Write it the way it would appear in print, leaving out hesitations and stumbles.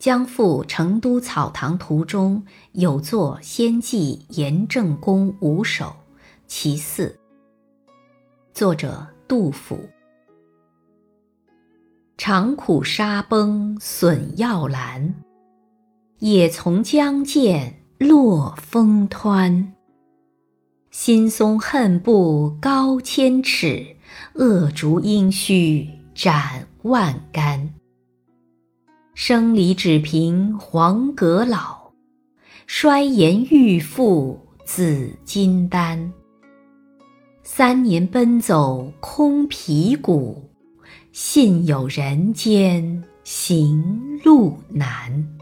将赴成都草堂途中，有座先记严正公五首其四。作者杜甫。长苦沙崩损药兰，野从江涧落峰湍。新松恨步高千尺，恶竹阴须斩万竿。生离只凭黄阁老，衰颜欲赋紫金丹。三年奔走空皮骨，信有人间行路难。